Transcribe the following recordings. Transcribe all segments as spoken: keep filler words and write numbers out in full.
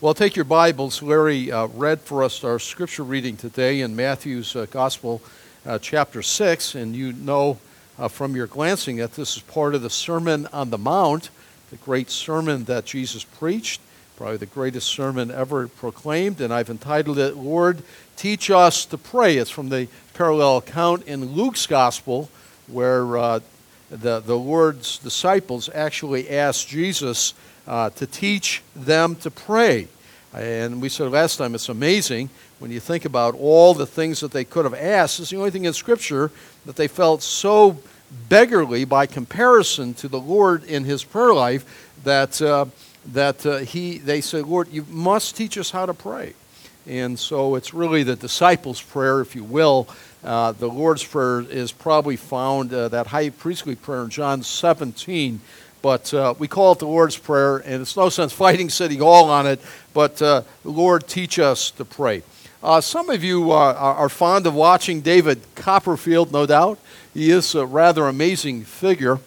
Well, take your Bibles. Larry uh, read for us our scripture reading today in Matthew's uh, Gospel, uh, chapter six. And you know uh, from your glancing at this is part of the Sermon on the Mount, the great sermon that Jesus preached, probably the greatest sermon ever proclaimed. And I've entitled it, Lord, Teach Us to Pray. It's from the parallel account in Luke's Gospel, where uh, the, the Lord's disciples actually asked Jesus Uh, to teach them to pray. And we said last time, it's amazing when you think about all the things that they could have asked. It's the only thing in Scripture that they felt so beggarly by comparison to the Lord in his prayer life that uh, that uh, he they said, Lord, you must teach us how to pray. And so it's really the disciples' prayer, if you will. Uh, the Lord's Prayer is probably found, uh, that high priestly prayer in John seventeen, But uh, we call it the Lord's Prayer, and it's no sense fighting City Hall on it, but uh, Lord, teach us to pray. Uh, some of you uh, are fond of watching David Copperfield, no doubt. He is a rather amazing figure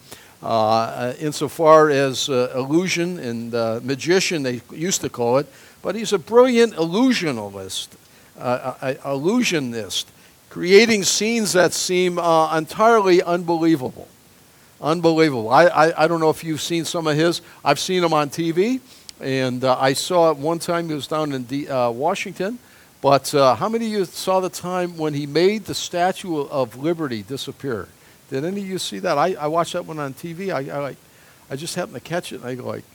uh, insofar as uh, illusion and uh, magician, they used to call it. But he's a brilliant illusionalist, uh, a, a illusionist, creating scenes that seem uh, entirely unbelievable. Unbelievable. I, I, I don't know if you've seen some of his. I've seen him on T V, and uh, I saw it one time. He was down in D, uh, Washington. But uh, how many of you saw the time when he made the Statue of Liberty disappear? Did any of you see that? I, I watched that one on T V. I, I, like, I just happened to catch it, and I go, like,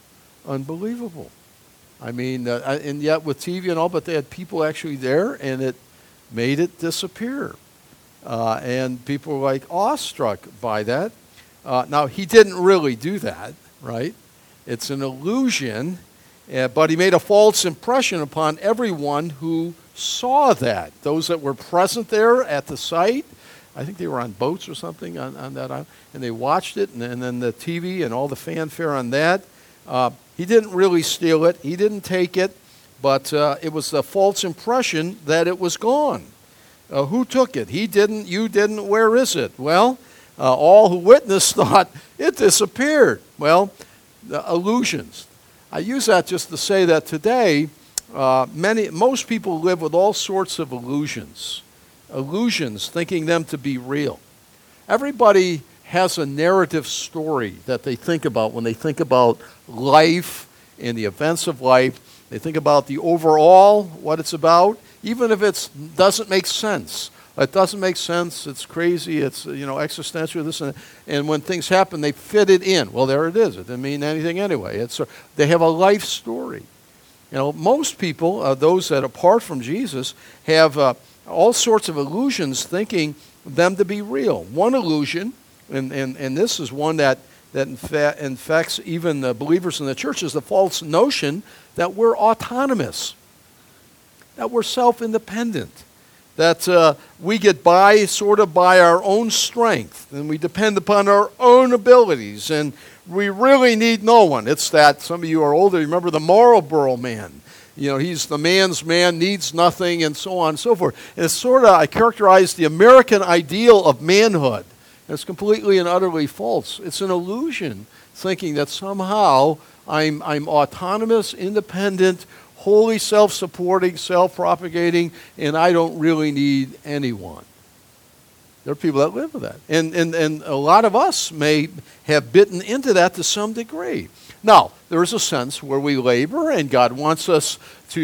unbelievable. I mean, uh, and yet with T V and all, but they had people actually there, and it made it disappear. Uh, and people were, like, awestruck by that. Uh, now, he didn't really do that, right? It's an illusion, uh, but he made a false impression upon everyone who saw that. Those that were present there at the site, I think they were on boats or something on, on that island, and they watched it, and, and then the T V and all the fanfare on that. Uh, he didn't really steal it. He didn't take it, but uh, it was the false impression that it was gone. Uh, who took it? He didn't. You didn't. Where is it? Well, Uh, all who witnessed thought it disappeared. Well, the illusions. I use that just to say that today, uh, many, most people live with all sorts of illusions. Illusions, thinking them to be real. Everybody has a narrative story that they think about when they think about life and the events of life. They think about the overall, what it's about, even if it doesn't make sense. It doesn't make sense, it's crazy, it's, you know, existential, this and that. And when things happen, they fit it in. Well, there it is. It didn't mean anything anyway. It's a, they have a life story. You know, most people, uh, those that apart from Jesus, have uh, all sorts of illusions thinking them to be real. One illusion, and, and, and this is one that, that infa- infects even the believers in the church, is the false notion that we're autonomous, that we're self-independent. That uh, we get by sort of by our own strength, and we depend upon our own abilities, and we really need no one. It's that, some of you are older, you remember the Marlboro man. You know, he's the man's man, needs nothing, and so on and so forth. And it's sort of, I characterize the American ideal of manhood. And it's completely and utterly false. It's an illusion, thinking that somehow I'm, I'm autonomous, independent, wholly self-supporting, self-propagating, and I don't really need anyone. There are people that live with that. And, and, and a lot of us may have bitten into that to some degree. Now, there is a sense where we labor, and God wants us to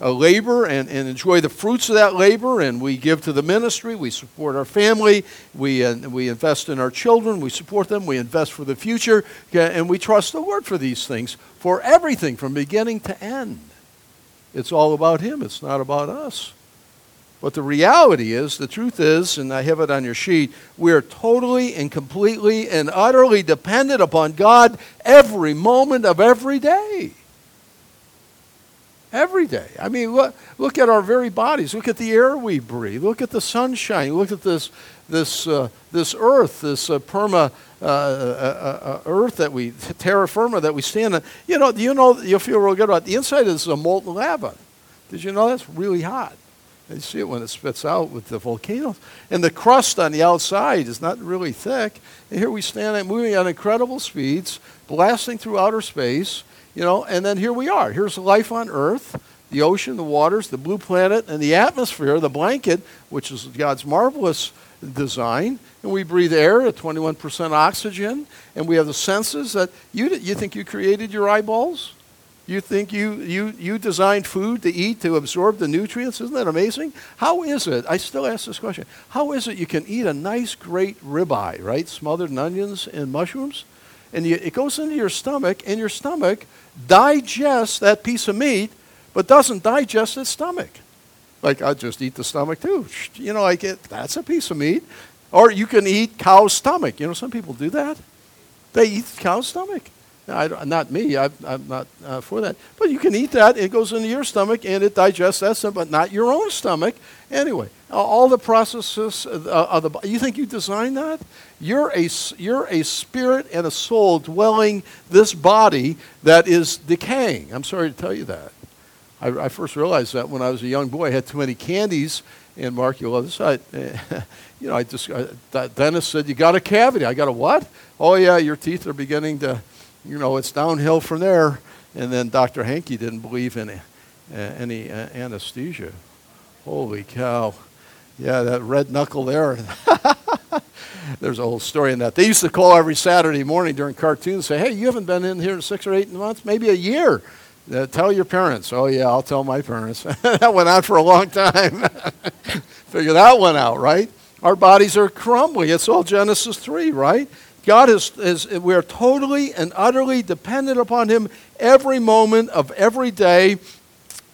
uh, labor and, and enjoy the fruits of that labor, and we give to the ministry, we support our family, we, uh, we invest in our children, we support them, we invest for the future, and we trust the Lord for these things, for everything from beginning to end. It's all about Him. It's not about us. But the reality is, the truth is, and I have it on your sheet, we are totally and completely and utterly dependent upon God every moment of every day. Every day. I mean, look, look at our very bodies. Look at the air we breathe. Look at the sunshine. Look at this this uh, this earth, this uh, perma uh, uh, uh, earth that we terra firma that we stand on. You know, you know, you'll feel real good about it. The inside is a molten lava. Did you know that's really hot? You see it when it spits out with the volcanoes. And the crust on the outside is not really thick. And here we stand moving at incredible speeds, blasting through outer space, You know, and then here we are. Here's life on Earth, the ocean, the waters, the blue planet, and the atmosphere, the blanket, which is God's marvelous design. And we breathe air at twenty-one percent oxygen, and we have the senses that you you think you created your eyeballs? You think you you you designed food to eat to absorb the nutrients? Isn't that amazing? How is it? I still ask this question. How is it you can eat a nice, great ribeye, right, smothered in onions and mushrooms? And you, it goes into your stomach, and your stomach digests that piece of meat, but doesn't digest its stomach. Like, I'll just eat the stomach too. You know, like, it, that's a piece of meat. Or you can eat cow's stomach. You know, some people do that. They eat cow's stomach. I, not me, I, I'm not uh, for that. But you can eat that, it goes into your stomach, and it digests that stuff, but not your own stomach. Anyway, all the processes of the, of the you think you designed that? You're a, you're a spirit and a soul dwelling this body that is decaying. I'm sorry to tell you that. I, I first realized that when I was a young boy. I had too many candies, and Mark, you'll love this. I, you know, I just, I, the dentist said, you got a cavity. I got a what? Oh, yeah, your teeth are beginning to... You know, it's downhill from there. And then Doctor Hankey didn't believe in uh, any uh, anesthesia. Holy cow. Yeah, that red knuckle there. There's a whole story in that. They used to call every Saturday morning during cartoons and say, hey, you haven't been in here in six or eight months, maybe a year. Uh, tell your parents. Oh, yeah, I'll tell my parents. That went on for a long time. Figure that one out, right? Our bodies are crumbling. It's all Genesis three, right? God is, is, we are totally and utterly dependent upon Him every moment of every day.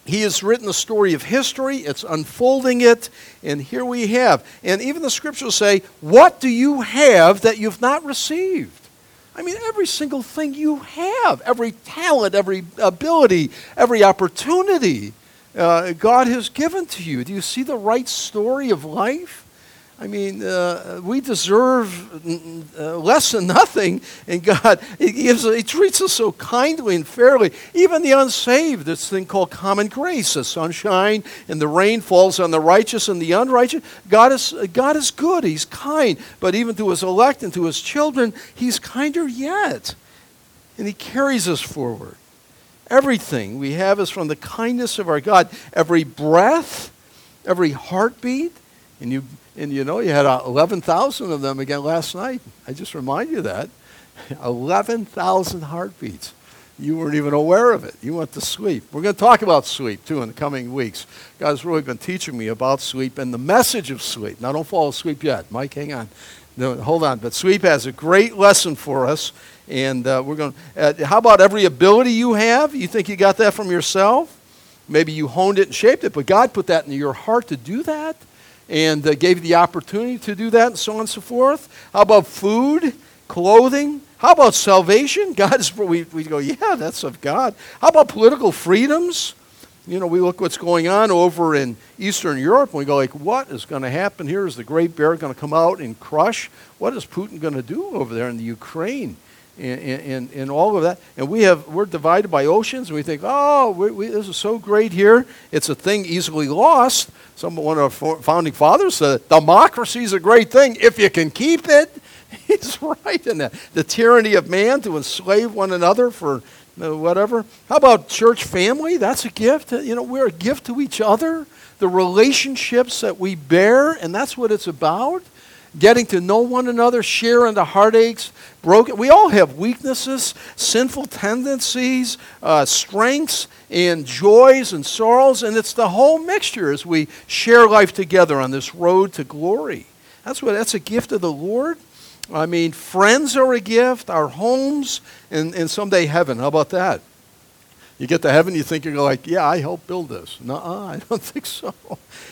He has written the story of history. It's unfolding it, and here we have. And even the scriptures say, what do you have that you've not received? I mean, every single thing you have, every talent, every ability, every opportunity uh, God has given to you. Do you see the right story of life? I mean, uh, we deserve uh, less than nothing, and God, he, gives, he treats us so kindly and fairly. Even the unsaved, this thing called common grace, the sunshine and the rain falls on the righteous and the unrighteous. God is, God is good, He's kind, but even to His elect and to His children, He's kinder yet, and He carries us forward. Everything we have is from the kindness of our God. Every breath, every heartbeat, and you... And you know, you had eleven thousand of them again last night. I just remind you that. eleven thousand heartbeats. You weren't even aware of it. You went to sleep. We're going to talk about sleep, too, in the coming weeks. God's really been teaching me about sleep and the message of sleep. Now, don't fall asleep yet. Mike, hang on. No, hold on. But sleep has a great lesson for us. And uh, we're going to, uh, how about every ability you have? You think you got that from yourself? Maybe you honed it and shaped it, but God put that in your heart to do that. And uh, gave you the opportunity to do that, and so on and so forth. How about food, clothing? How about salvation? God's we we go, yeah, that's of God. How about political freedoms? You know, we look what's going on over in Eastern Europe, and we go like, what is going to happen here? Is the Great Bear going to come out and crush? What is Putin going to do over there in the Ukraine? And, and, and all of that, and we have we're divided by oceans, and we think, oh, we, we, this is so great here. It's a thing easily lost. Some one of our founding fathers said, democracy is a great thing if you can keep it. He's right in that. The tyranny of man to enslave one another for whatever. How about church family? That's a gift. You know, we're a gift to each other. The relationships that we bear, and that's what it's about. Getting to know one another, sharing the heartaches, broken. We all have weaknesses, sinful tendencies, uh, strengths, and joys and sorrows, and it's the whole mixture as we share life together on this road to glory. That's what. That's a gift of the Lord. I mean, friends are a gift, our homes, and, and someday heaven. How about that? You get to heaven, you think you're like, yeah, I helped build this. Nuh-uh, I don't think so.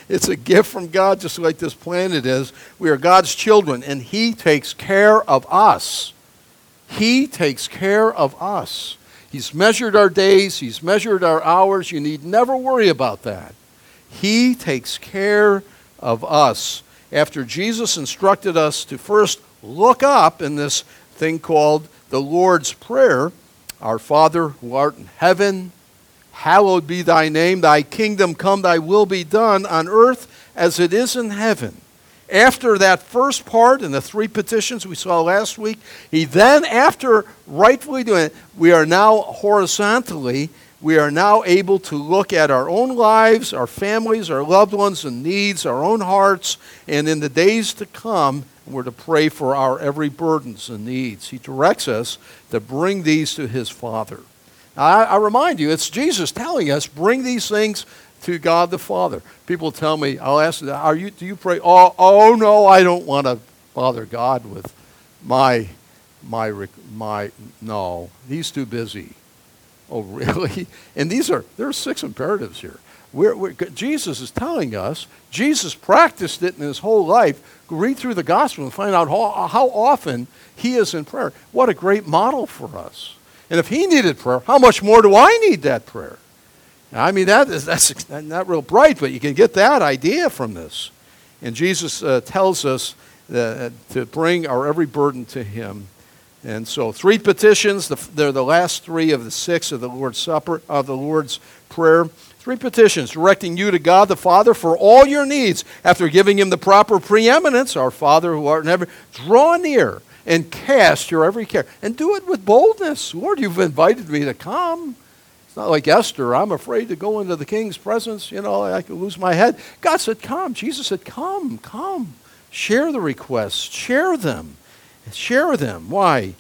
It's a gift from God, just like this planet is. We are God's children, and He takes care of us. He takes care of us. He's measured our days. He's measured our hours. You need never worry about that. He takes care of us. After Jesus instructed us to first look up in this thing called the Lord's Prayer, Our Father, who art in heaven, hallowed be thy name. Thy kingdom come, thy will be done on earth as it is in heaven. After that first part and the three petitions we saw last week, he then, after rightfully doing it, we are now horizontally, we are now able to look at our own lives, our families, our loved ones and needs, our own hearts, and in the days to come, we're to pray for our every burdens and needs. He directs us to bring these to his Father. Now, I, I remind you, it's Jesus telling us, bring these things to God the Father. People tell me, I'll ask them, Are you, do you pray? Oh, oh no, I don't want to bother God with my, my, my, no, he's too busy. Oh, really? And these are, there are six imperatives here. We're, we're, Jesus is telling us, Jesus practiced it in his whole life. Read through the gospel and find out how, how often he is in prayer. What a great model for us. And if he needed prayer, how much more do I need that prayer? I mean, that is, that's not real bright, but you can get that idea from this. And Jesus uh, tells us uh, to bring our every burden to him. And so three petitions, the, they're the last three of the six of the Lord's Supper, of the Lord's Prayer. Three petitions, directing you to God the Father for all your needs. After giving him the proper preeminence, our Father who art in heaven, draw near and cast your every care. And do it with boldness. Lord, you've invited me to come. Not like Esther, I'm afraid to go into the king's presence, you know, I could lose my head. God said, come. Jesus said, come, come. Share the requests. Share them. Share them. Why?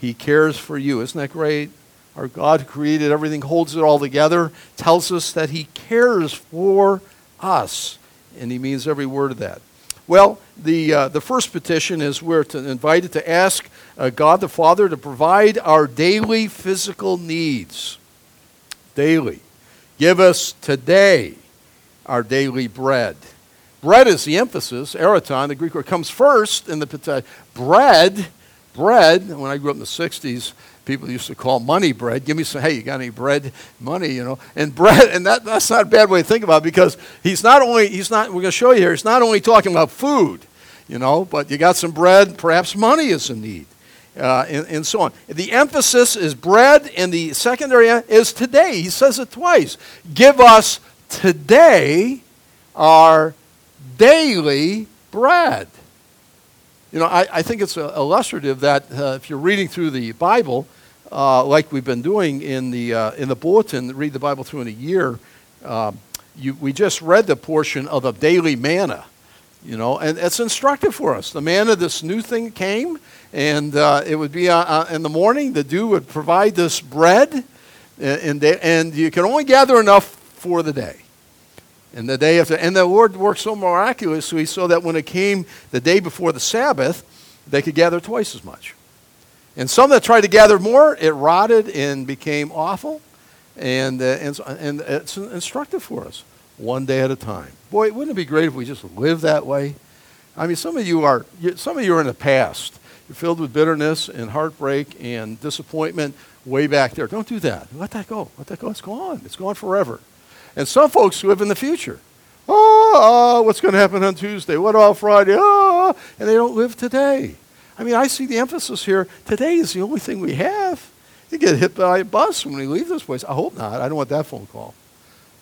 He cares for you. Isn't that great? Our God who created everything, holds it all together, tells us that he cares for us. And he means every word of that. Well, the uh, the first petition is we're to, invited to ask uh, God the Father to provide our daily physical needs. Daily. Give us today our daily bread. Bread is the emphasis. Eraton, the Greek word, comes first in the petition. Bread, bread, when I grew up in the sixties, people used to call money bread. Give me some, hey, you got any bread? Money, you know. And bread, and that, that's not a bad way to think about it, because he's not only, he's not, we're going to show you here, he's not only talking about food, you know, but you got some bread, perhaps money is in need. Uh, and, and so on. The emphasis is bread, and the secondary is today. He says it twice. Give us today our daily bread. You know, I, I think it's illustrative that uh, if you're reading through the Bible, uh, like we've been doing in the uh, in the bulletin, read the Bible through in a year. Uh, you, we just read the portion of the daily manna. You know, and it's instructive for us. The manna, this new thing came, and uh, it would be uh, uh, in the morning, the dew would provide this bread, and they, and you can only gather enough for the day. And the day after, and the Lord worked so miraculously so that when it came the day before the Sabbath, they could gather twice as much. And some that tried to gather more, it rotted and became awful, and uh, and, and it's instructive for us. One day at a time. Boy, wouldn't it be great if we just lived that way? I mean, some of you are, some of you are in the past. You're filled with bitterness and heartbreak and disappointment way back there. Don't do that. Let that go. Let that go. It's gone. It's gone forever. And some folks live in the future. Oh, oh what's going to happen on Tuesday? What about Friday? Oh, and they don't live today. I mean, I see the emphasis here. Today is the only thing we have. You get hit by a bus when we leave this place. I hope not. I don't want that phone call.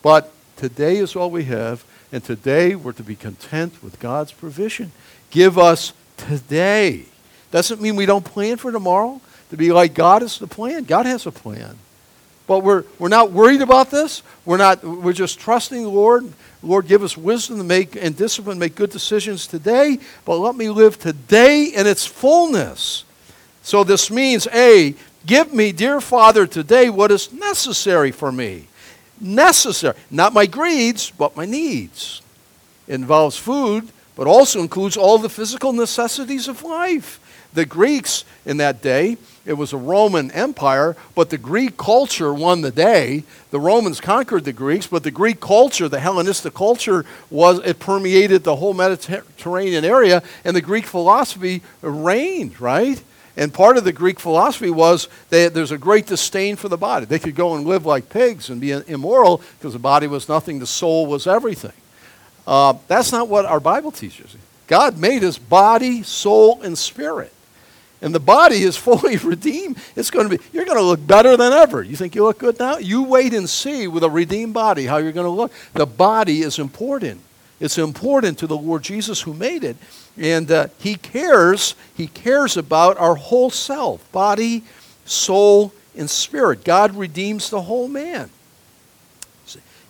But today is all we have, and today we're to be content with God's provision. Give us today. Doesn't mean we don't plan for tomorrow. To be like God is the plan. God has a plan. But we're we're not worried about this. We're not we're just trusting the Lord. Lord, give us wisdom to make and discipline, make good decisions today, but let me live today in its fullness. So this means A, give me, dear Father, today what is necessary for me. Necessary, not my greeds, but my needs. It involves food, but also includes all the physical necessities of life. The Greeks in that day, it was a Roman Empire, but the Greek culture won the day. The Romans conquered the Greeks, but the Greek culture, the Hellenistic culture, was it permeated the whole Mediterranean area, and the Greek philosophy reigned, right? And part of the Greek philosophy was they, there's a great disdain for the body. They could go and live like pigs and be immoral because the body was nothing, the soul was everything. Uh, that's not what our Bible teaches. God made us body, soul, and spirit. And the body is fully redeemed. It's going to be, you're going to look better than ever. You think you look good now? You wait and see with a redeemed body how you're going to look. The body is important. It's important to the Lord Jesus who made it. And uh, he cares. He cares about our whole self, body, soul, and spirit. God redeems the whole man.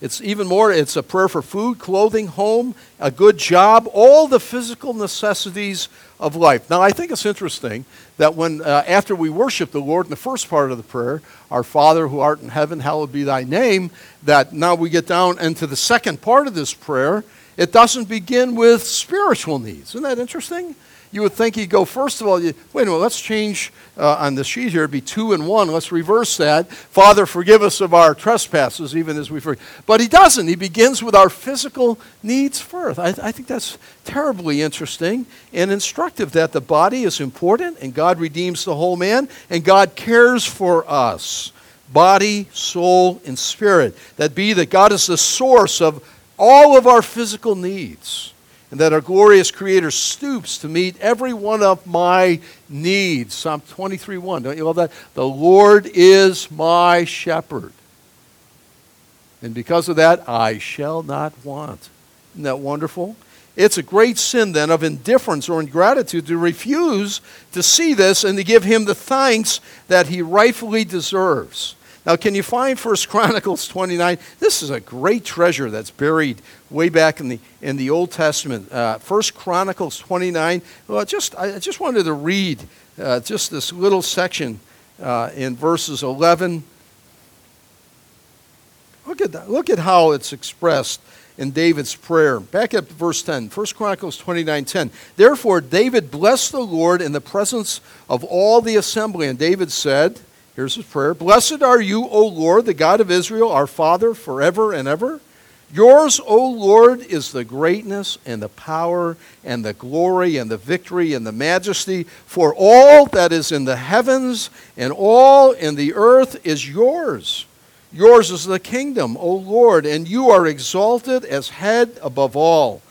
It's even more, it's a prayer for food, clothing, home, a good job, all the physical necessities of life. Now, I think it's interesting that when, uh, after we worship the Lord in the first part of the prayer, our Father who art in heaven, hallowed be thy name, that now we get down into the second part of this prayer, it doesn't begin with spiritual needs. Isn't that interesting? You would think he'd go, first of all, you, wait a minute, let's change uh, on the sheet here. It'd be two and one. Let's reverse that. Father, forgive us of our trespasses, even as we forgive. But he doesn't. He begins with our physical needs first. I, I think that's terribly interesting and instructive that the body is important and God redeems the whole man and God cares for us, body, soul, and spirit. That be that God is the source of all of our physical needs. And that our glorious Creator stoops to meet every one of my needs. Psalm twenty-three one, don't you love that? The Lord is my shepherd. And because of that, I shall not want. Isn't that wonderful? It's a great sin then of indifference or ingratitude to refuse to see this and to give him the thanks that he rightfully deserves. Now, can you find First Chronicles twenty-nine? This is a great treasure that's buried way back in the in the Old Testament. Uh, First Chronicles twenty-nine. Well, just I just wanted to read uh, just this little section uh, in verses eleven. Look at that. Look at how it's expressed in David's prayer. Back at verse ten, First Chronicles twenty-nine ten. Therefore, David blessed the Lord in the presence of all the assembly, and David said. Here's his prayer. Blessed are you, O Lord, the God of Israel, our Father, forever and ever. Yours, O Lord, is the greatness and the power and the glory and the victory and the majesty. For all that is in the heavens and all in the earth is yours. Yours is the kingdom, O Lord, and you are exalted as head above all.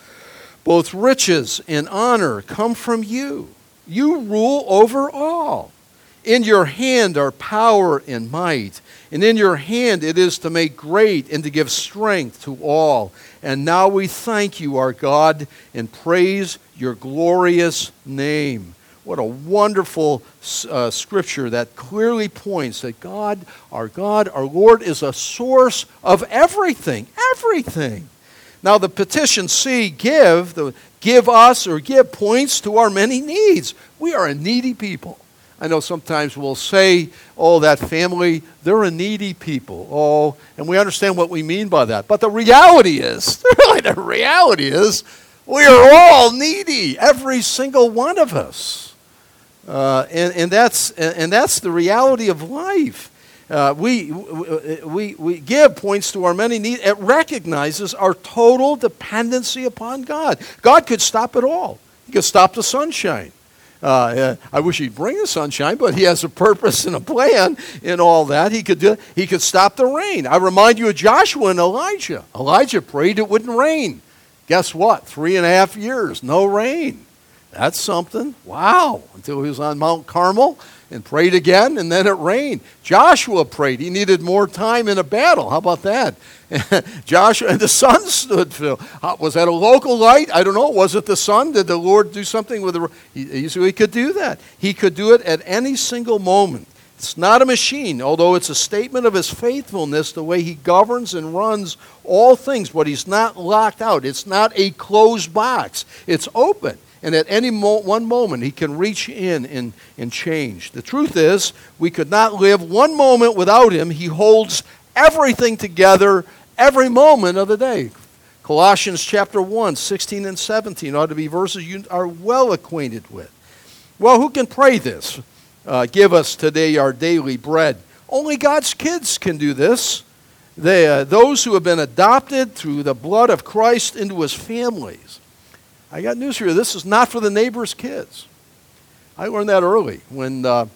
Both riches and honor come from you. You rule over all. In your hand are power and might, and in your hand it is to make great and to give strength to all. And now we thank you, our God, and praise your glorious name. What a wonderful uh, scripture that clearly points that God, our God, our Lord, is a source of everything, everything. Now the petition C, give, the give us or give points to our many needs. We are a needy people. I know sometimes we'll say, oh, that family, they're a needy people. Oh, and we understand what we mean by that. But the reality is, really the reality is, we are all needy, every single one of us. Uh, and, and, that's, and that's the reality of life. Uh, we, we, we give points to our many needs. It recognizes our total dependency upon God. God could stop it all. He could stop the sunshine. Uh, I wish he'd bring the sunshine, but he has a purpose and a plan in all that. He could do, he could stop the rain. I remind you of Joshua and Elijah. Elijah prayed it wouldn't rain. Guess what? Three and a half years, no rain. That's something. Wow. Until he was on Mount Carmel and prayed again, and then it rained. Joshua prayed. He needed more time in a battle. How about that? Joshua, and the sun stood still. Was that a local light? I don't know. Was it the sun? Did the Lord do something with the... He, so he could do that. He could do it at any single moment. It's not a machine, although it's a statement of his faithfulness, the way he governs and runs all things, but he's not locked out. It's not a closed box. It's open. And at any mo- one moment, he can reach in and, and change. The truth is, we could not live one moment without him. He holds everything together every moment of the day. Colossians chapter one, sixteen and seventeen ought to be verses you are well acquainted with. Well, who can pray this? Uh, give us today our daily bread. Only God's kids can do this. They, uh, those who have been adopted through the blood of Christ into his families. I got news for you. This is not for the neighbor's kids. I learned that early when uh,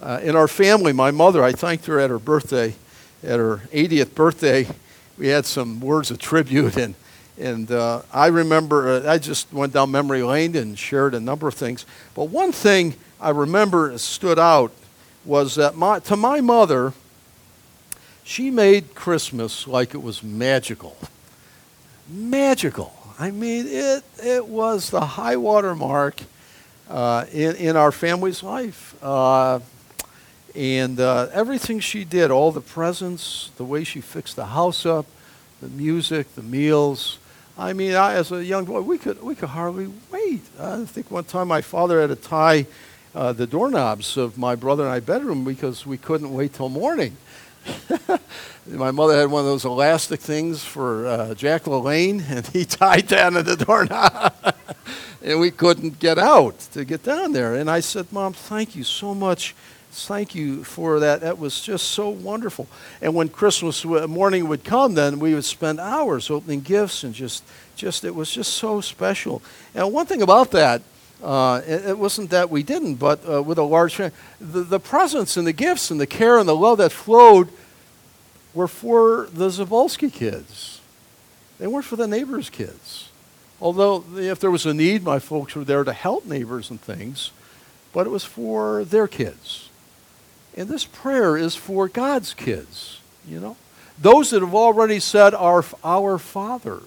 uh, in our family, my mother, I thanked her at her birthday, at her eightieth birthday. We had some words of tribute, and and uh, I remember uh, I just went down memory lane and shared a number of things. But one thing I remember stood out was that my, to my mother, she made Christmas like it was magical, magical. I mean, it it was the high water mark uh, in, in our family's life. Uh, and uh, everything she did, all the presents, the way she fixed the house up, the music, the meals. I mean, I, as a young boy, we could we could hardly wait. I think one time my father had to tie uh, the doorknobs of my brother and I bedroom because we couldn't wait till morning. My mother had one of those elastic things for uh, Jack LaLanne, and he tied down to the doorknob, and we couldn't get out to get down there. And I said, Mom, thank you so much. Thank you for that. That was just so wonderful. And when Christmas morning would come, then we would spend hours opening gifts, and just, just it was just so special. And one thing about that, uh, it, it wasn't that we didn't, but uh, with a large family, the, the presents and the gifts and the care and the love that flowed were for the Zabolski kids. They weren't for the neighbors' kids. Although if there was a need, my folks were there to help neighbors and things, but it was for their kids. And this prayer is for God's kids, you know. Those that have already said, our, our Father,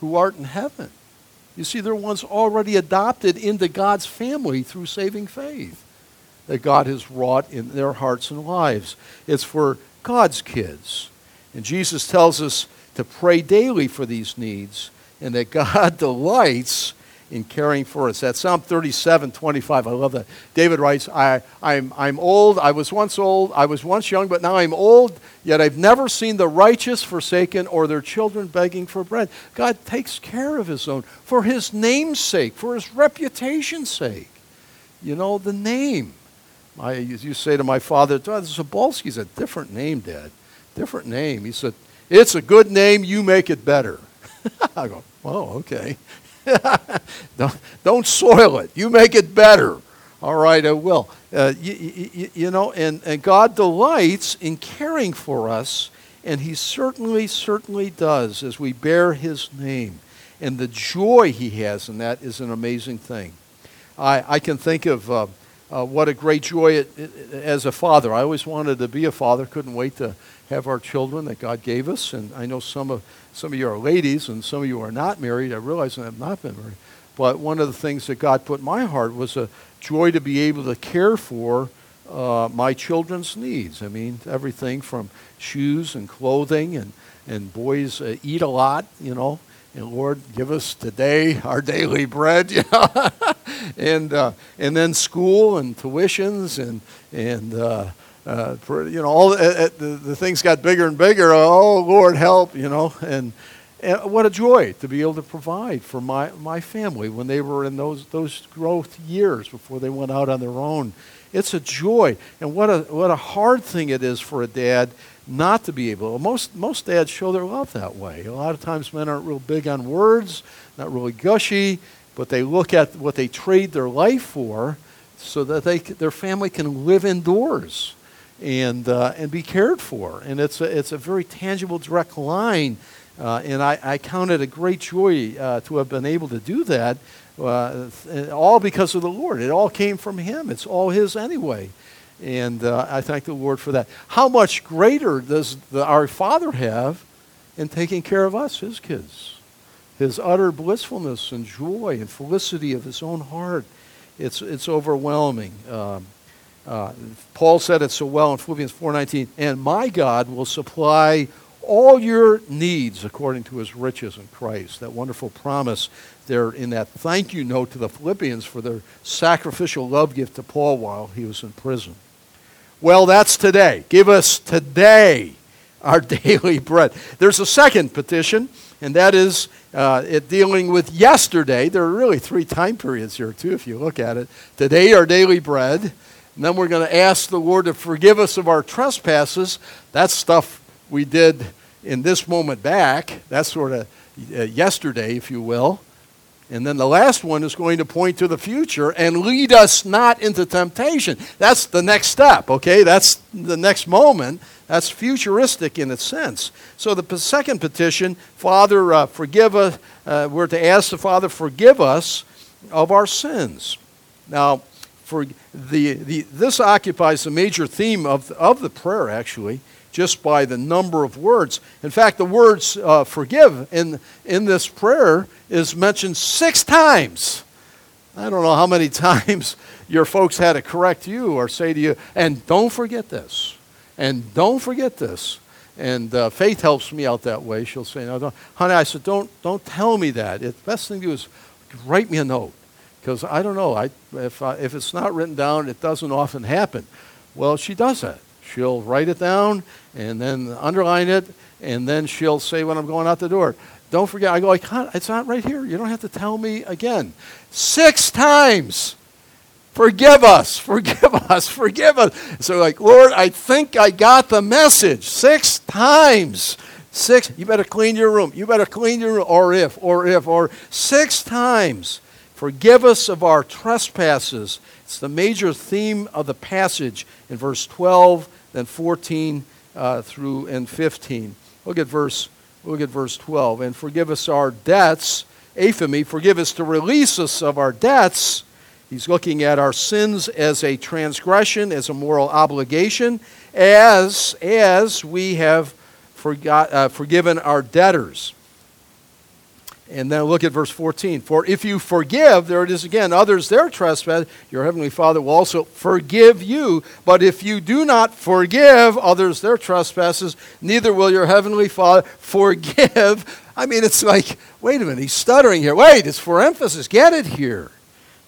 who art in heaven. You see, they're ones already adopted into God's family through saving faith that God has wrought in their hearts and lives. It's for God's kids. And Jesus tells us to pray daily for these needs, and that God delights in caring for us. That's Psalm thirty-seven twenty-five. I love that. David writes, I, I'm, I'm old, I was once old, I was once young, but now I'm old, yet I've never seen the righteous forsaken or their children begging for bread. God takes care of his own for his name's sake, for his reputation's sake. You know, the name. I, you say to my father, Zabolski's a different name, Dad. Different name. He said, it's a good name, you make it better. I go, oh, okay. don't, don't soil it. You make it better. All right, I will. Uh, you, you, you know, and, and God delights in caring for us, and he certainly, certainly does as we bear his name. And the joy he has in that is an amazing thing. I, I can think of uh, uh, what a great joy it, it, it, as a father. I always wanted to be a father. Couldn't wait to have our children that God gave us. And I know some of Some of you are ladies, and some of you are not married. I realize I have not been married. But one of the things that God put in my heart was a joy to be able to care for uh, my children's needs. I mean, everything from shoes and clothing, and, and boys uh, eat a lot, you know. And Lord, give us today our daily bread, you know. and, uh, and then school and tuitions and... and uh, Uh, you know, all uh, the, the things got bigger and bigger. Oh, Lord, help, you know. And, and what a joy to be able to provide for my, my family when they were in those those growth years before they went out on their own. It's a joy. And what a what a hard thing it is for a dad not to be able. Most most dads show their love that way. A lot of times men aren't real big on words, not really gushy, but they look at what they trade their life for so that they their family can live indoors. And uh, and be cared for, and it's a, it's a very tangible, direct line, uh, and I, I count it a great joy uh, to have been able to do that, uh, all because of the Lord. It all came from Him. It's all His anyway, and uh, I thank the Lord for that. How much greater does the, our Father have in taking care of us, His kids, His utter blissfulness and joy and felicity of His own heart? It's it's overwhelming. Um, Uh, Paul said it so well in Philippians four nineteen, and my God will supply all your needs according to his riches in Christ. That wonderful promise there in that thank you note to the Philippians for their sacrificial love gift to Paul while he was in prison. Well, that's today. Give us today our daily bread. There's a second petition, and that is uh, it dealing with yesterday. There are really three time periods here, too, if you look at it. Today, our daily bread. And then we're going to ask the Lord to forgive us of our trespasses. That's stuff we did in this moment back. That's sort of yesterday, if you will. And then the last one is going to point to the future and lead us not into temptation. That's the next step, okay? That's the next moment. That's futuristic in its sense. So the second petition, Father, uh, forgive us. Uh, we're to ask the Father, forgive us of our sins. Now, For the, the this occupies the major theme of, of the prayer, actually, just by the number of words. In fact, the words uh, forgive in, in this prayer is mentioned six times. I don't know how many times your folks had to correct you or say to you, and don't forget this, and don't forget this. And uh, Faith helps me out that way. She'll say, no, don't. Honey, I said, don't don't tell me that. The best thing to do is write me a note, because I don't know. I if I, if it's not written down, it doesn't often happen. Well, she does that. She'll write it down and then underline it, and then she'll say when I'm going out the door, don't forget. I go, I can't, it's not right here. You don't have to tell me again. Six times. Forgive us, forgive us, forgive us. So like, Lord, I think I got the message six times. Six, you better clean your room. You better clean your room. Or if, or if, or six times. Forgive us of our trespasses. It's the major theme of the passage in verse twelve, then fourteen uh, through and fifteen. Look at verse, look at verse twelve. And forgive us our debts, aphemi, forgive us to release us of our debts. He's looking at our sins as a transgression, as a moral obligation, as, as we have forgot, uh, forgiven our debtors. And then look at verse fourteen. For if you forgive, there it is again, others their trespass, your heavenly Father will also forgive you. But if you do not forgive others their trespasses, neither will your heavenly Father forgive. I mean, it's like, wait a minute, he's stuttering here. Wait, it's for emphasis. Get it here.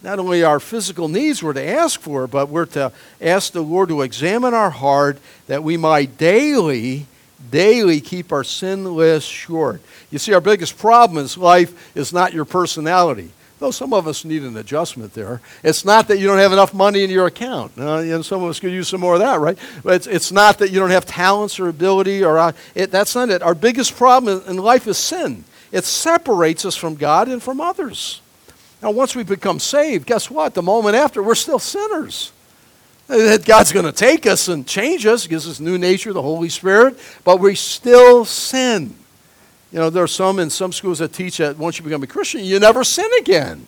Not only our physical needs we're to ask for, but we're to ask the Lord to examine our heart that we might daily, daily keep our sin list short. You see, our biggest problem in life is not your personality, though some of us need an adjustment there. It's not that you don't have enough money in your account. Uh, you know, some of us could use some more of that, right? But it's, it's not that you don't have talents or ability. or uh, it, That's not it. Our biggest problem in life is sin. It separates us from God and from others. Now, once we become saved, guess what? The moment after, we're still sinners. God's going to take us and change us, gives us new nature, the Holy Spirit, but we still sin. You know, there are some in some schools that teach that once you become a Christian, you never sin again.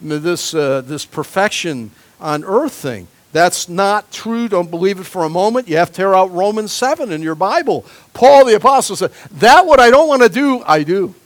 This, uh, this perfection on earth thing. That's not true. Don't believe it for a moment. You have to tear out Romans seven in your Bible. Paul the Apostle said, that what I don't want to do, I do.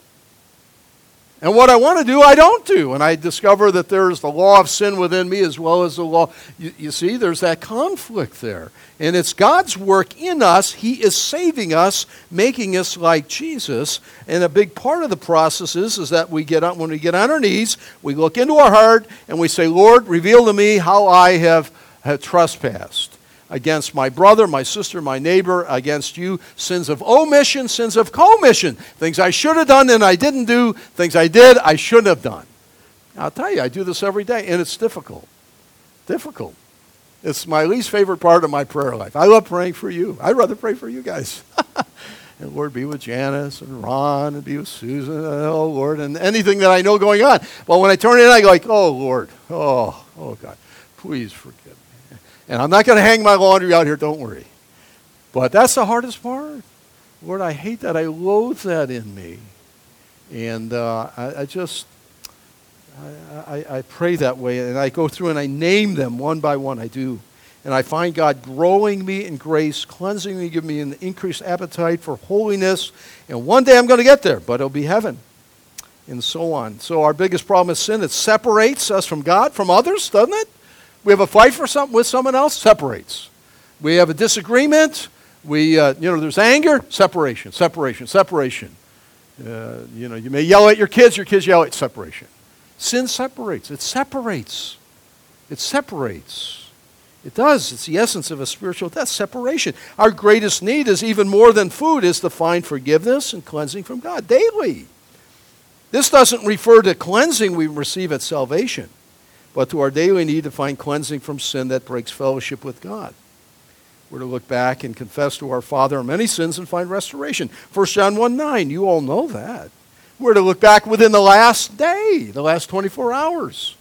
And what I want to do, I don't do. And I discover that there is the law of sin within me as well as the law. You, you see, there's that conflict there. And it's God's work in us. He is saving us, making us like Jesus. And a big part of the process is, is that we get on, when we get on our knees, we look into our heart and we say, Lord, reveal to me how I have, have trespassed against my brother, my sister, my neighbor, against you, sins of omission, sins of commission, things I should have done and I didn't do, things I did I shouldn't have done. I'll tell you, I do this every day, and it's difficult. Difficult. It's my least favorite part of my prayer life. I love praying for you. I'd rather pray for you guys. And Lord, be with Janice and Ron, and be with Susan, and oh Lord, and anything that I know going on. But when I turn in, I go like, oh Lord, oh, oh God, please forgive me. And I'm not going to hang my laundry out here, don't worry. But that's the hardest part. Lord, I hate that. I loathe that in me. And uh, I, I just, I, I, I pray that way. And I go through and I name them one by one. I do. And I find God growing me in grace, cleansing me, giving me an increased appetite for holiness. And one day I'm going to get there, but it'll be heaven. And so on. So our biggest problem is sin. It separates us from God, from others, doesn't it? We have a fight for something with someone else, separates. We have a disagreement. We, uh, you know, there's anger, separation, separation, separation. Uh, you know, you may yell at your kids, your kids yell at separation. Sin separates. It separates. It separates. It does. It's the essence of a spiritual death, separation. Our greatest need is even more than food, is to find forgiveness and cleansing from God daily. This doesn't refer to cleansing we receive at salvation, but to our daily need to find cleansing from sin that breaks fellowship with God. We're to look back and confess to our Father our many sins and find restoration. First John one nine, you all know that. We're to look back within the last day, the last twenty-four hours,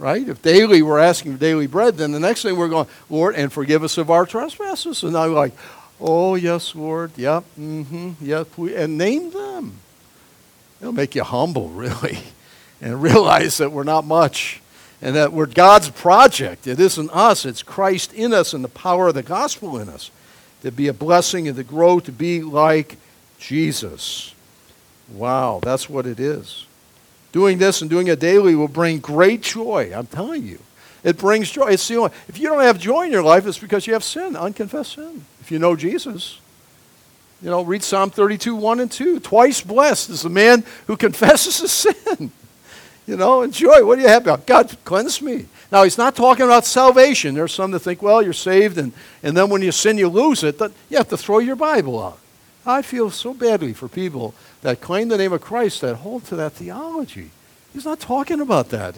right? If daily we're asking for daily bread, then the next thing we're going, Lord, and forgive us of our trespasses. And I'm like, oh, yes, Lord, yep, yeah, mm-hmm, yep, yeah, and name them. It'll make you humble, really, and realize that we're not much. And that we're God's project. It isn't us. It's Christ in us and the power of the gospel in us. to be a blessing, and to grow to be like Jesus. Wow, that's what it is. Doing this and doing it daily will bring great joy. I'm telling you. It brings joy. It's the only. If you don't have joy in your life, it's because you have sin, unconfessed sin. If you know Jesus, you know, read Psalm thirty-two, one and two. Twice blessed is the man who confesses his sin. You know, enjoy. What do you have about? God, cleanse me. Now, he's not talking about salvation. There's some that think, well, you're saved, and, and then when you sin, you lose it. But you have to throw your Bible out. I feel so badly for people that claim the name of Christ that hold to that theology. He's not talking about that.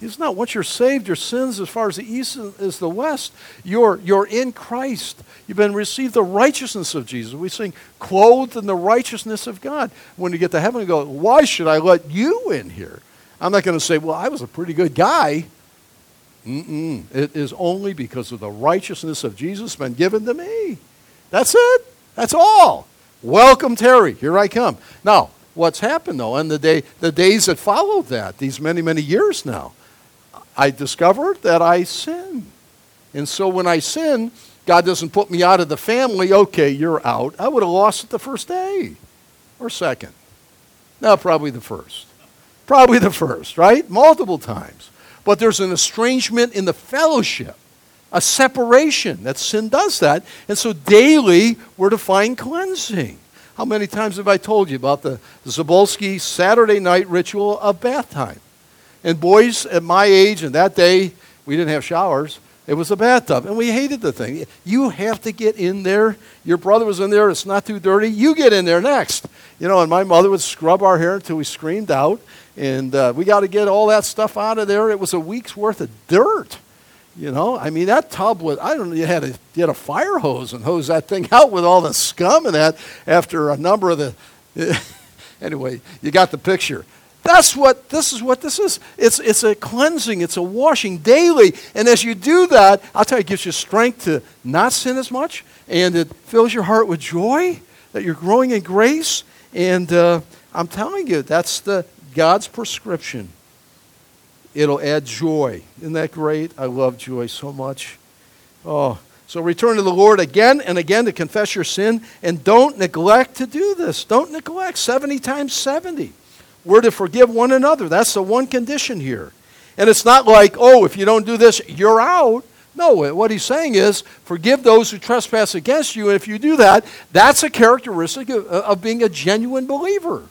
He's not, once you're saved, your sins as far as the east as the west, you're, you're in Christ. You've been received the righteousness of Jesus. We sing, clothed in the righteousness of God. When you get to heaven, you go, why should I let you in here? I'm not going to say, well, I was a pretty good guy. Mm-mm. It is only because of the righteousness of Jesus been given to me. That's it. That's all. Welcome, Terry. Here I come. Now, what's happened, though, and the day, the days that followed that, these many, many years now, I discovered that I sin. And so when I sin, God doesn't put me out of the family. Okay, you're out. I would have lost it the first day or second. No, probably the first. Probably the first, right? Multiple times. But there's an estrangement in the fellowship, a separation. That sin does that. And so daily, we're to find cleansing. How many times have I told you about the Zabolski Saturday night ritual of bath time? And boys at my age, and that day, we didn't have showers. It was a bathtub. And we hated the thing. You have to get in there. Your brother was in there. It's not too dirty. You get in there next. You know, and my mother would scrub our hair until we screamed out. And uh, we got to get all that stuff out of there. It was a week's worth of dirt. You know, I mean, that tub was, I don't know, you had, a, you had a fire hose and hose that thing out with all the scum and that after a number of the, anyway, you got the picture. That's what, this is what this is. It's it's a cleansing. It's a washing daily. And as you do that, I'll tell you, it gives you strength to not sin as much. And it fills your heart with joy that you're growing in grace. And uh, I'm telling you, that's the God's prescription. It'll add joy. Isn't that great? I love joy so much. Oh, so return to the Lord again and again to confess your sin. And don't neglect to do this. Don't neglect. seventy times seventy. We're to forgive one another. That's the one condition here. And it's not like, oh, if you don't do this, you're out. No, what he's saying is, forgive those who trespass against you. And if you do that, that's a characteristic of, of being a genuine believer.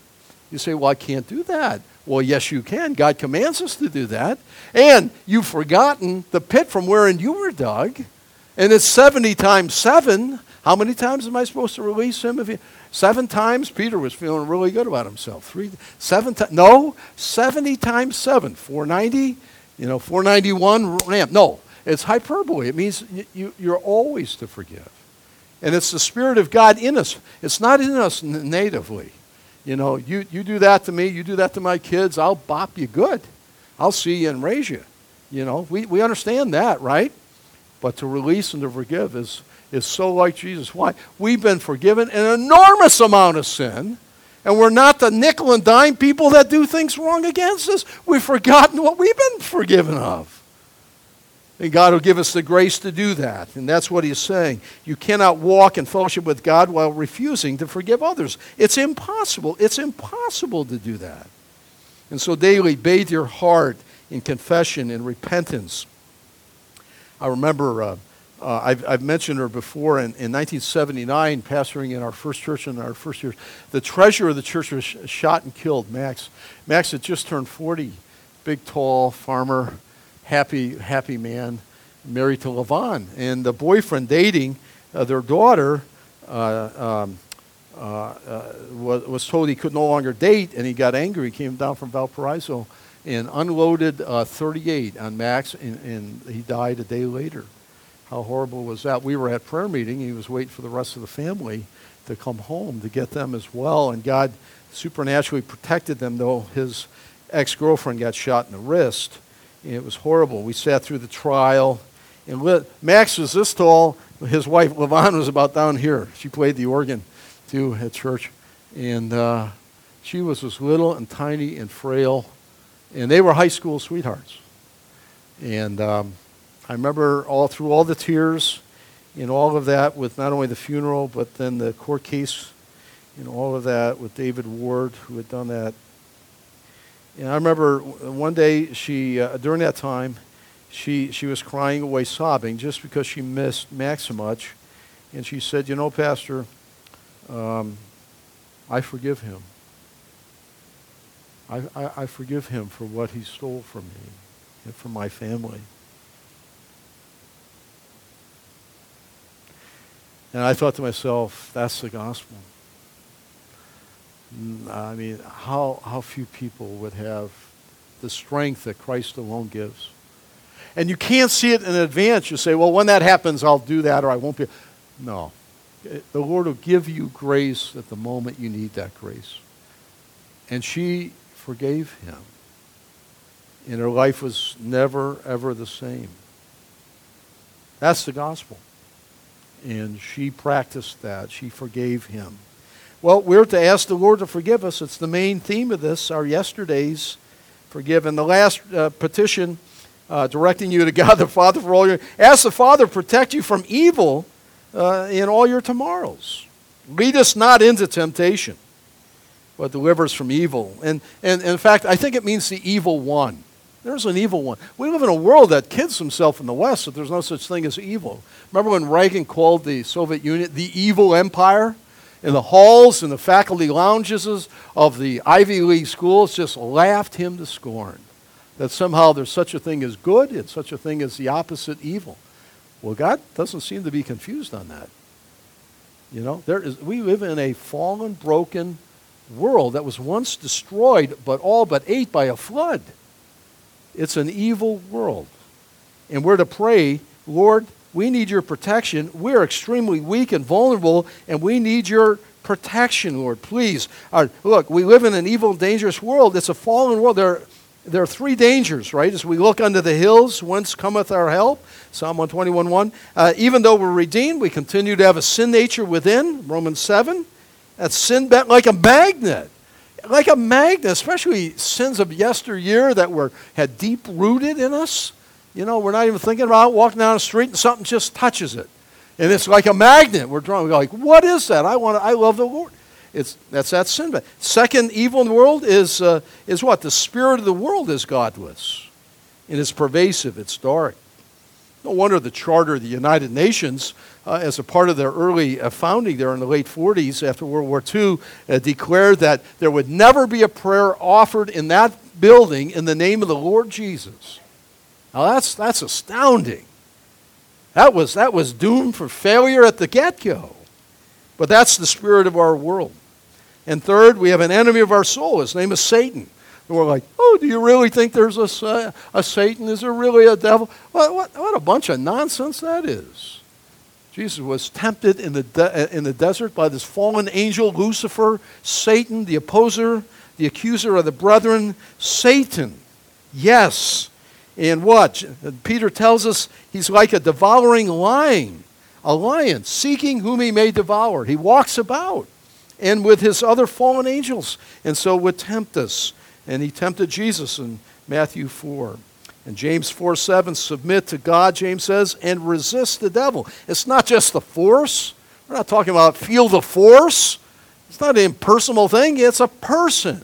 You say, well, I can't do that. Well, yes, you can. God commands us to do that. And you've forgotten the pit from wherein you were dug. And it's seventy times seven. How many times am I supposed to release him? If he, seven times? Peter was feeling really good about himself. Three, seven times? No, seventy times seven. four ninety, you know, four ninety-one lamp. No, it's hyperbole. It means you, you, you're always to forgive. And it's the Spirit of God in us. It's not in us n- natively. You know, you, you do that to me, you do that to my kids, I'll bop you good. I'll see you and raise you. You know, we, we understand that, right? But to release and to forgive is... is so like Jesus. Why? We've been forgiven an enormous amount of sin, and we're not the nickel and dime people that do things wrong against us. We've forgotten what we've been forgiven of. And God will give us the grace to do that. And that's what he's saying. You cannot walk in fellowship with God while refusing to forgive others. It's impossible. It's impossible to do that. And so daily, bathe your heart in confession and repentance. I remember... Uh, Uh, I've, I've mentioned her before. In, in nineteen seventy-nine, pastoring in our first church in our first year, the treasurer of the church was sh- shot and killed, Max. Max had just turned forty, big, tall farmer, happy, happy man, married to Levon. And the boyfriend dating uh, their daughter uh, um, uh, uh, was, was told he could no longer date, and he got angry. He came down from Valparaiso and unloaded uh, thirty-eight on Max, and, and he died a day later. How horrible was that? We were at prayer meeting. He was waiting for the rest of the family to come home to get them as well. And God supernaturally protected them, though his ex-girlfriend got shot in the wrist. And it was horrible. We sat through the trial. And lit. Max was this tall. His wife, Levon, was about down here. She played the organ, too, at church. And uh, she was this little and tiny and frail. And they were high school sweethearts. And... Um, I remember all through all the tears in all of that, with not only the funeral, but then the court case, and all of that with David Ward, who had done that. And I remember one day, she uh, during that time, she she was crying away, sobbing, just because she missed Max so much. And she said, you know, Pastor, um, I forgive him. I, I, I forgive him for what he stole from me and from my family. And I thought to myself, that's the gospel. I mean, how how few people would have the strength that Christ alone gives. And you can't see it in advance. You say, well, when that happens, I'll do that, or I won't be. No. The Lord will give you grace at the moment you need that grace. And she forgave him. And her life was never, ever the same. That's the gospel. And she practiced that. She forgave him. Well, we're to ask the Lord to forgive us. It's the main theme of this, our yesterdays forgiven. The last uh, petition uh, directing you to God the Father for all your... Ask the Father to protect you from evil uh, in all your tomorrows. Lead us not into temptation, but deliver us from evil. And, and, and in fact, I think it means the evil one. There's an evil one. We live in a world that kids themselves in the West that there's no such thing as evil. Remember when Reagan called the Soviet Union the evil empire? In the halls and the faculty lounges of the Ivy League schools just laughed him to scorn. That somehow there's such a thing as good and such a thing as the opposite evil. Well, God doesn't seem to be confused on that. You know, there is, we live in a fallen, broken world that was once destroyed, but all but ate by a flood. It's an evil world. And we're to pray, Lord, we need your protection. We're extremely weak and vulnerable, and we need your protection, Lord, please. Our, look, we live in an evil and dangerous world. It's a fallen world. There are, there are three dangers, right? As we look unto the hills, whence cometh our help? Psalm one twenty-one one. Uh, even though we're redeemed, we continue to have a sin nature within, Romans seven. That's sin bent like a magnet. Like a magnet, especially sins of yesteryear that were had deep rooted in us. You know, we're not even thinking about walking down the street and something just touches it. And it's like a magnet. We're drawn. We're like, what is that? I want to, I love the Lord. It's, that's that sin. Second evil in the world is uh, is what? The spirit of the world is godless. And it's pervasive. It's dark. No wonder the Charter of the United Nations, uh, as a part of their early uh, founding there in the late forties after World War Two, uh, declared that there would never be a prayer offered in that building in the name of the Lord Jesus. Now that's that's astounding. That was that was doomed for failure at the get-go. But that's the spirit of our world. And third, we have an enemy of our soul. His name is Satan. And we're like, oh, do you really think there's a, uh, a Satan? Is there really a devil? What, what what a bunch of nonsense that is. Jesus was tempted in the de- in the desert by this fallen angel, Lucifer, Satan, the opposer, the accuser of the brethren, Satan. Yes. And what? Peter tells us he's like a devouring lion, a lion seeking whom he may devour. He walks about and with his other fallen angels, and so would tempt us. And he tempted Jesus in Matthew four. And James four seven, submit to God, James says, and resist the devil. It's not just the force. We're not talking about feel the force. It's not an impersonal thing. It's a person.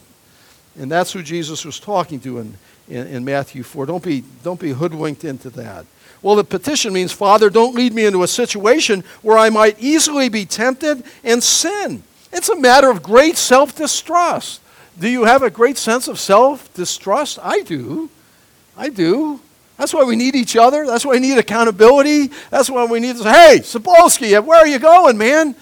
And that's who Jesus was talking to in In, in Matthew four. Don't be, don't be hoodwinked into that. Well, the petition means, Father, don't lead me into a situation where I might easily be tempted and sin. It's a matter of great self-distrust. Do you have a great sense of self-distrust? I do. I do. That's why we need each other. That's why we need accountability. That's why we need to say, hey, Zabolski, where are you going, man?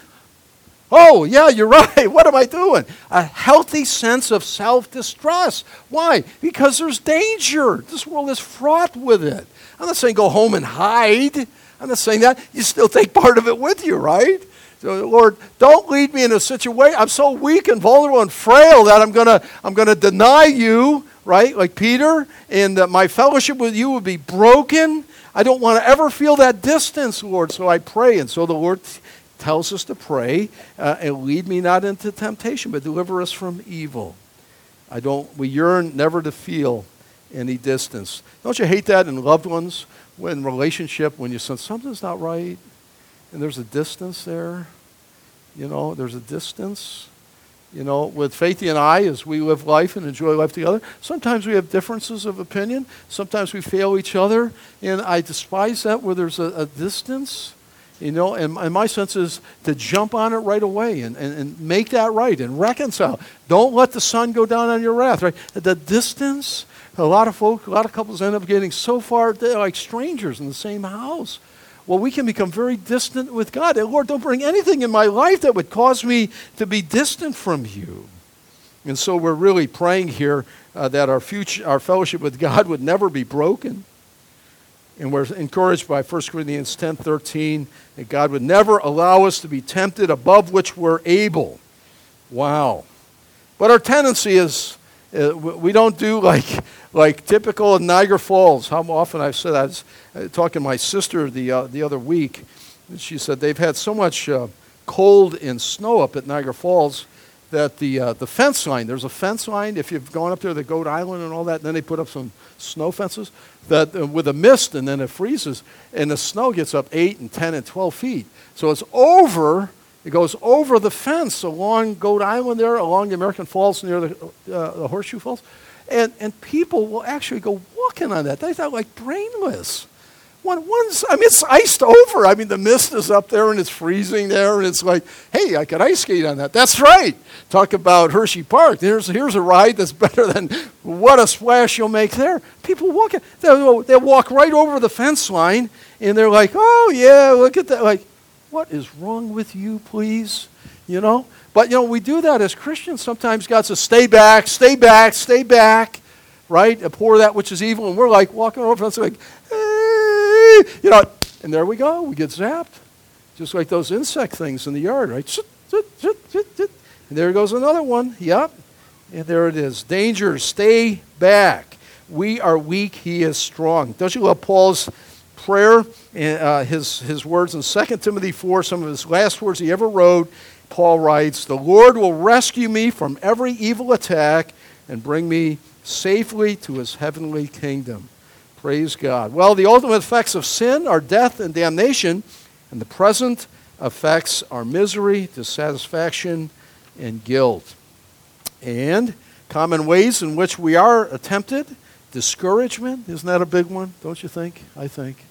Oh, yeah, you're right. What am I doing? A healthy sense of self-distrust. Why? Because there's danger. This world is fraught with it. I'm not saying go home and hide. I'm not saying that. You still take part of it with you, right? So, Lord, don't lead me in a situation. I'm so weak and vulnerable and frail that I'm gonna, I'm gonna deny you, right? Like Peter, and uh, my fellowship with you will be broken. I don't want to ever feel that distance, Lord. So I pray, and so the Lord T- tells us to pray, uh, and lead me not into temptation, but deliver us from evil. I don't. We yearn never to feel any distance. Don't you hate that in loved ones, when relationship, when you sense something's not right, and there's a distance there. You know, there's a distance. You know, with Faithy and I, as we live life and enjoy life together, sometimes we have differences of opinion. Sometimes we fail each other. And I despise that where there's a, a distance. You know, and, and my sense is to jump on it right away and, and, and make that right and reconcile. Don't let the sun go down on your wrath, right? The distance, a lot of folk, a lot of couples end up getting so far, they're like strangers in the same house. Well, we can become very distant with God. And Lord, don't bring anything in my life that would cause me to be distant from you. And so we're really praying here uh, that our future, our fellowship with God would never be broken. And we're encouraged by First Corinthians ten thirteen that God would never allow us to be tempted above which we're able. Wow. But our tendency is, uh, we don't do like... Like typical of Niagara Falls, how often I've said, I was talking to my sister the uh, the other week, and she said they've had so much uh, cold and snow up at Niagara Falls that the uh, the fence line, there's a fence line, if you've gone up there to Goat Island and all that, and then they put up some snow fences that uh, with a mist, and then it freezes, and the snow gets up eight and ten and twelve feet. So it's over, it goes over the fence along Goat Island there, along the American Falls near the, uh, the Horseshoe Falls. And and people will actually go walking on that. They thought like brainless. One one's I mean it's iced over. I mean the mist is up there and it's freezing there and it's like, hey, I could ice skate on that. That's right. Talk about Hershey Park. Here's here's a ride that's better than what a splash you'll make there. People walking, they'll they'll walk right over the fence line and they're like, oh yeah, look at that. Like, what is wrong with you, please? You know? But, you know, we do that as Christians. Sometimes God says, stay back, stay back, stay back, right? Abhor that which is evil. And we're like walking over and it's like, hey, you know, and there we go. We get zapped. Just like those insect things in the yard, right? And there goes another one. Yep. And there it is. Danger, stay back. We are weak, he is strong. Don't you love Paul's prayer, uh, his, his words in Second Timothy four, some of his last words he ever wrote? Paul writes, the Lord will rescue me from every evil attack and bring me safely to his heavenly kingdom. Praise God. Well, the ultimate effects of sin are death and damnation, and the present effects are misery, dissatisfaction, and guilt. And common ways in which we are tempted, discouragement, isn't that a big one? Don't you think? I think.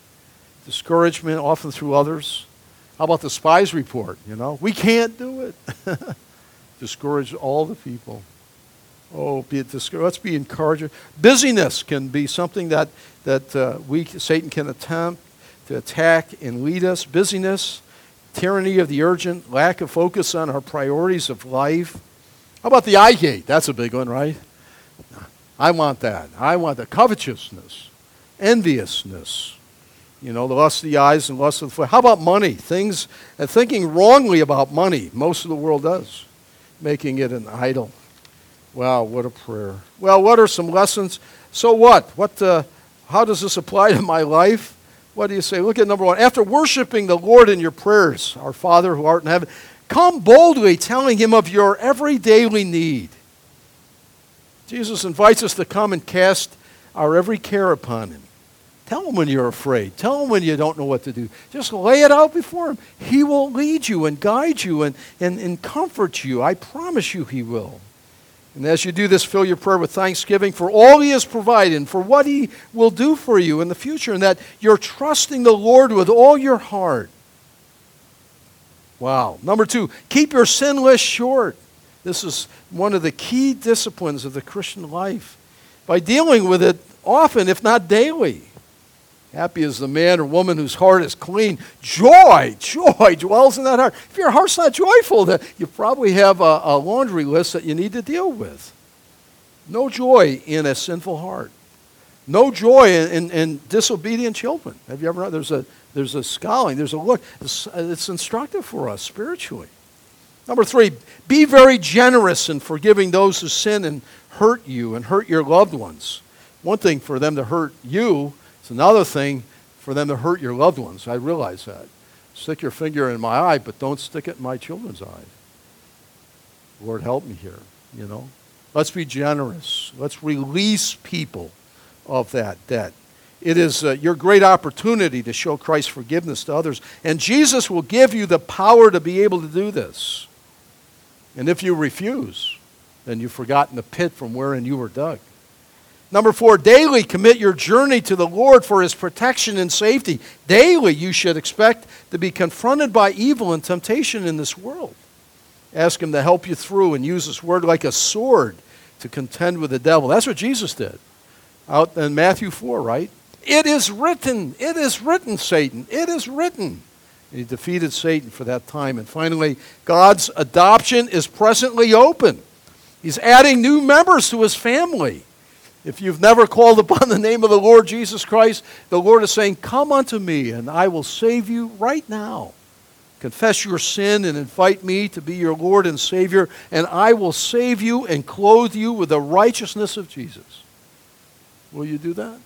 Discouragement, often through others. How about the spies report, you know? We can't do it. Discourage all the people. Oh, be it discouraged. Let's be encouraging. Busyness can be something that, that uh, we, Satan can attempt to attack and lead us. Busyness, tyranny of the urgent, lack of focus on our priorities of life. How about the eye gate? That's a big one, right? I want that. I want the covetousness, enviousness. You know, the lust of the eyes and lust of the flesh. How about money? Things, and thinking wrongly about money. Most of the world does. Making it an idol. Wow, what a prayer. Well, what are some lessons? So what? What? Uh, how does this apply to my life? What do you say? Look at number one. After worshiping the Lord in your prayers, our Father who art in heaven, come boldly telling him of your every daily need. Jesus invites us to come and cast our every care upon him. Tell him when you're afraid. Tell him when you don't know what to do. Just lay it out before him. He will lead you and guide you and, and, and comfort you. I promise you he will. And as you do this, fill your prayer with thanksgiving for all he has provided and for what he will do for you in the future, and that you're trusting the Lord with all your heart. Wow. Number two, keep your sin list short. This is one of the key disciplines of the Christian life. By dealing with it often, if not daily. Happy is the man or woman whose heart is clean. Joy, joy dwells in that heart. If your heart's not joyful, then you probably have a, a laundry list that you need to deal with. No joy in a sinful heart. No joy in, in, in disobedient children. Have you ever heard? There's a, there's a scowling. There's a look. It's, it's instructive for us spiritually. Number three, be very generous in forgiving those who sin and hurt you and hurt your loved ones. One thing for them to hurt you. It's another thing for them to hurt your loved ones. I realize that. Stick your finger in my eye, but don't stick it in my children's eye. Lord, help me here, you know. Let's be generous. Let's release people of that debt. It is uh, your great opportunity to show Christ's forgiveness to others. And Jesus will give you the power to be able to do this. And if you refuse, then you've forgotten the pit from wherein you were dug. Number four, daily commit your journey to the Lord for His protection and safety. Daily you should expect to be confronted by evil and temptation in this world. Ask Him to help you through and use His word like a sword to contend with the devil. That's what Jesus did out in Matthew four, right? It is written, it is written, Satan, it is written. And He defeated Satan for that time. And finally, God's adoption is presently open. He's adding new members to His family. If you've never called upon the name of the Lord Jesus Christ, the Lord is saying, come unto me and I will save you right now. Confess your sin and invite me to be your Lord and Savior, and I will save you and clothe you with the righteousness of Jesus. Will you do that?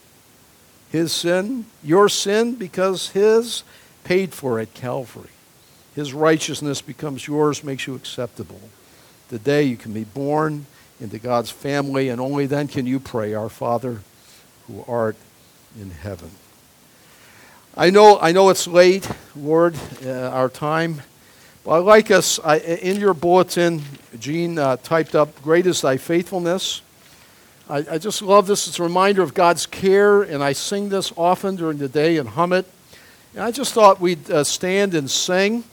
His sin, your sin, because His paid for at Calvary. His righteousness becomes yours, makes you acceptable. Today you can be born into God's family, and only then can you pray, Our Father who art in heaven. I know I know it's late, Lord, uh, our time, but I like us, I, in your bulletin, Gene uh, typed up, Great is Thy Faithfulness. I, I just love this. It's a reminder of God's care, and I sing this often during the day and hum it. And I just thought we'd uh, stand and sing,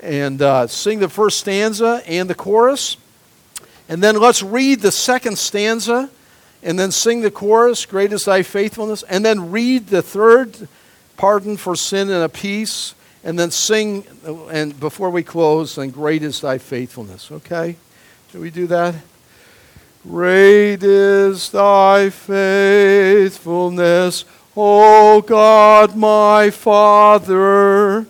and uh, sing the first stanza and the chorus. And then let's read the second stanza, and then sing the chorus, Great is Thy Faithfulness, and then read the third, Pardon for Sin and a Peace, and then sing, and before we close, then Great is Thy Faithfulness, okay? Should we do that? Great is Thy faithfulness, O God my Father.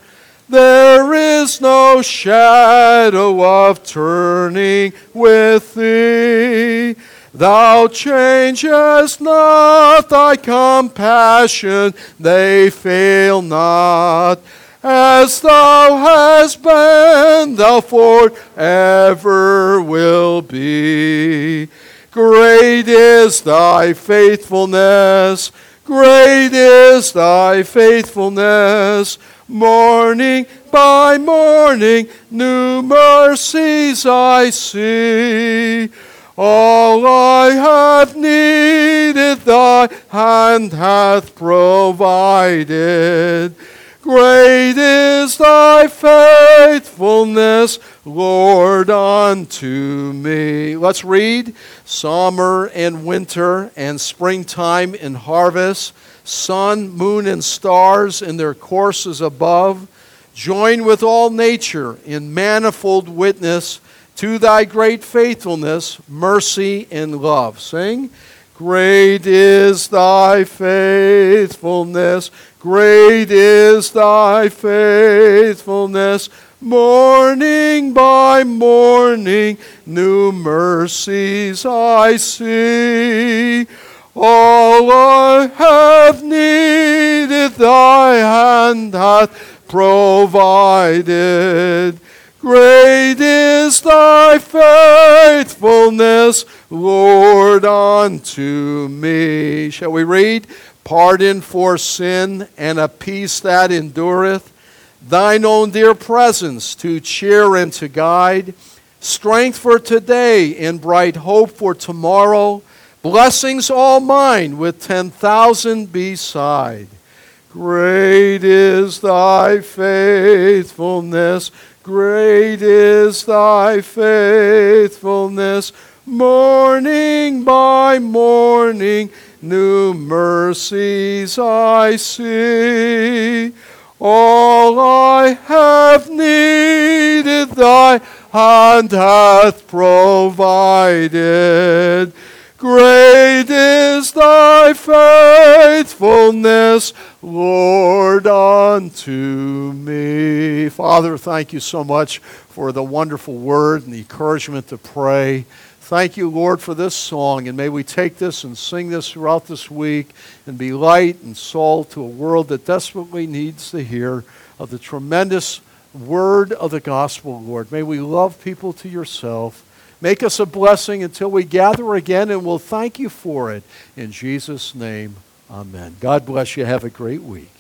There is no shadow of turning with Thee. Thou changest not, Thy compassion, they fail not. As Thou hast been, Thou forever will be. Great is Thy faithfulness, great is Thy faithfulness. Morning by morning, new mercies I see. All I have needed, Thy hand hath provided. Great is Thy faithfulness, Lord, unto me. Let's read. Summer and winter and springtime and harvest, sun, moon, and stars in their courses above, join with all nature in manifold witness to Thy great faithfulness, mercy, and love. Sing. Great is Thy faithfulness, great is Thy faithfulness. Morning by morning, new mercies I see. All I have needed, Thy hand hath provided. Great is Thy faithfulness, Lord, unto me. Shall we read? Pardon for sin and a peace that endureth. Thine own dear presence to cheer and to guide. Strength for today and bright hope for tomorrow. Blessings all mine with ten thousand beside. Great is Thy faithfulness, great is Thy faithfulness. Morning by morning, new mercies I see. All I have needed, Thy hand hath provided. Great is Thy faithfulness, Lord, unto me. Father, thank You so much for the wonderful word and the encouragement to pray. Thank You, Lord, for this song, and may we take this and sing this throughout this week and be light and salt to a world that desperately needs to hear of the tremendous word of the gospel, Lord. May we love people to Yourself. Make us a blessing until we gather again, and we'll thank You for it. In Jesus' name, Amen. God bless you. Have a great week.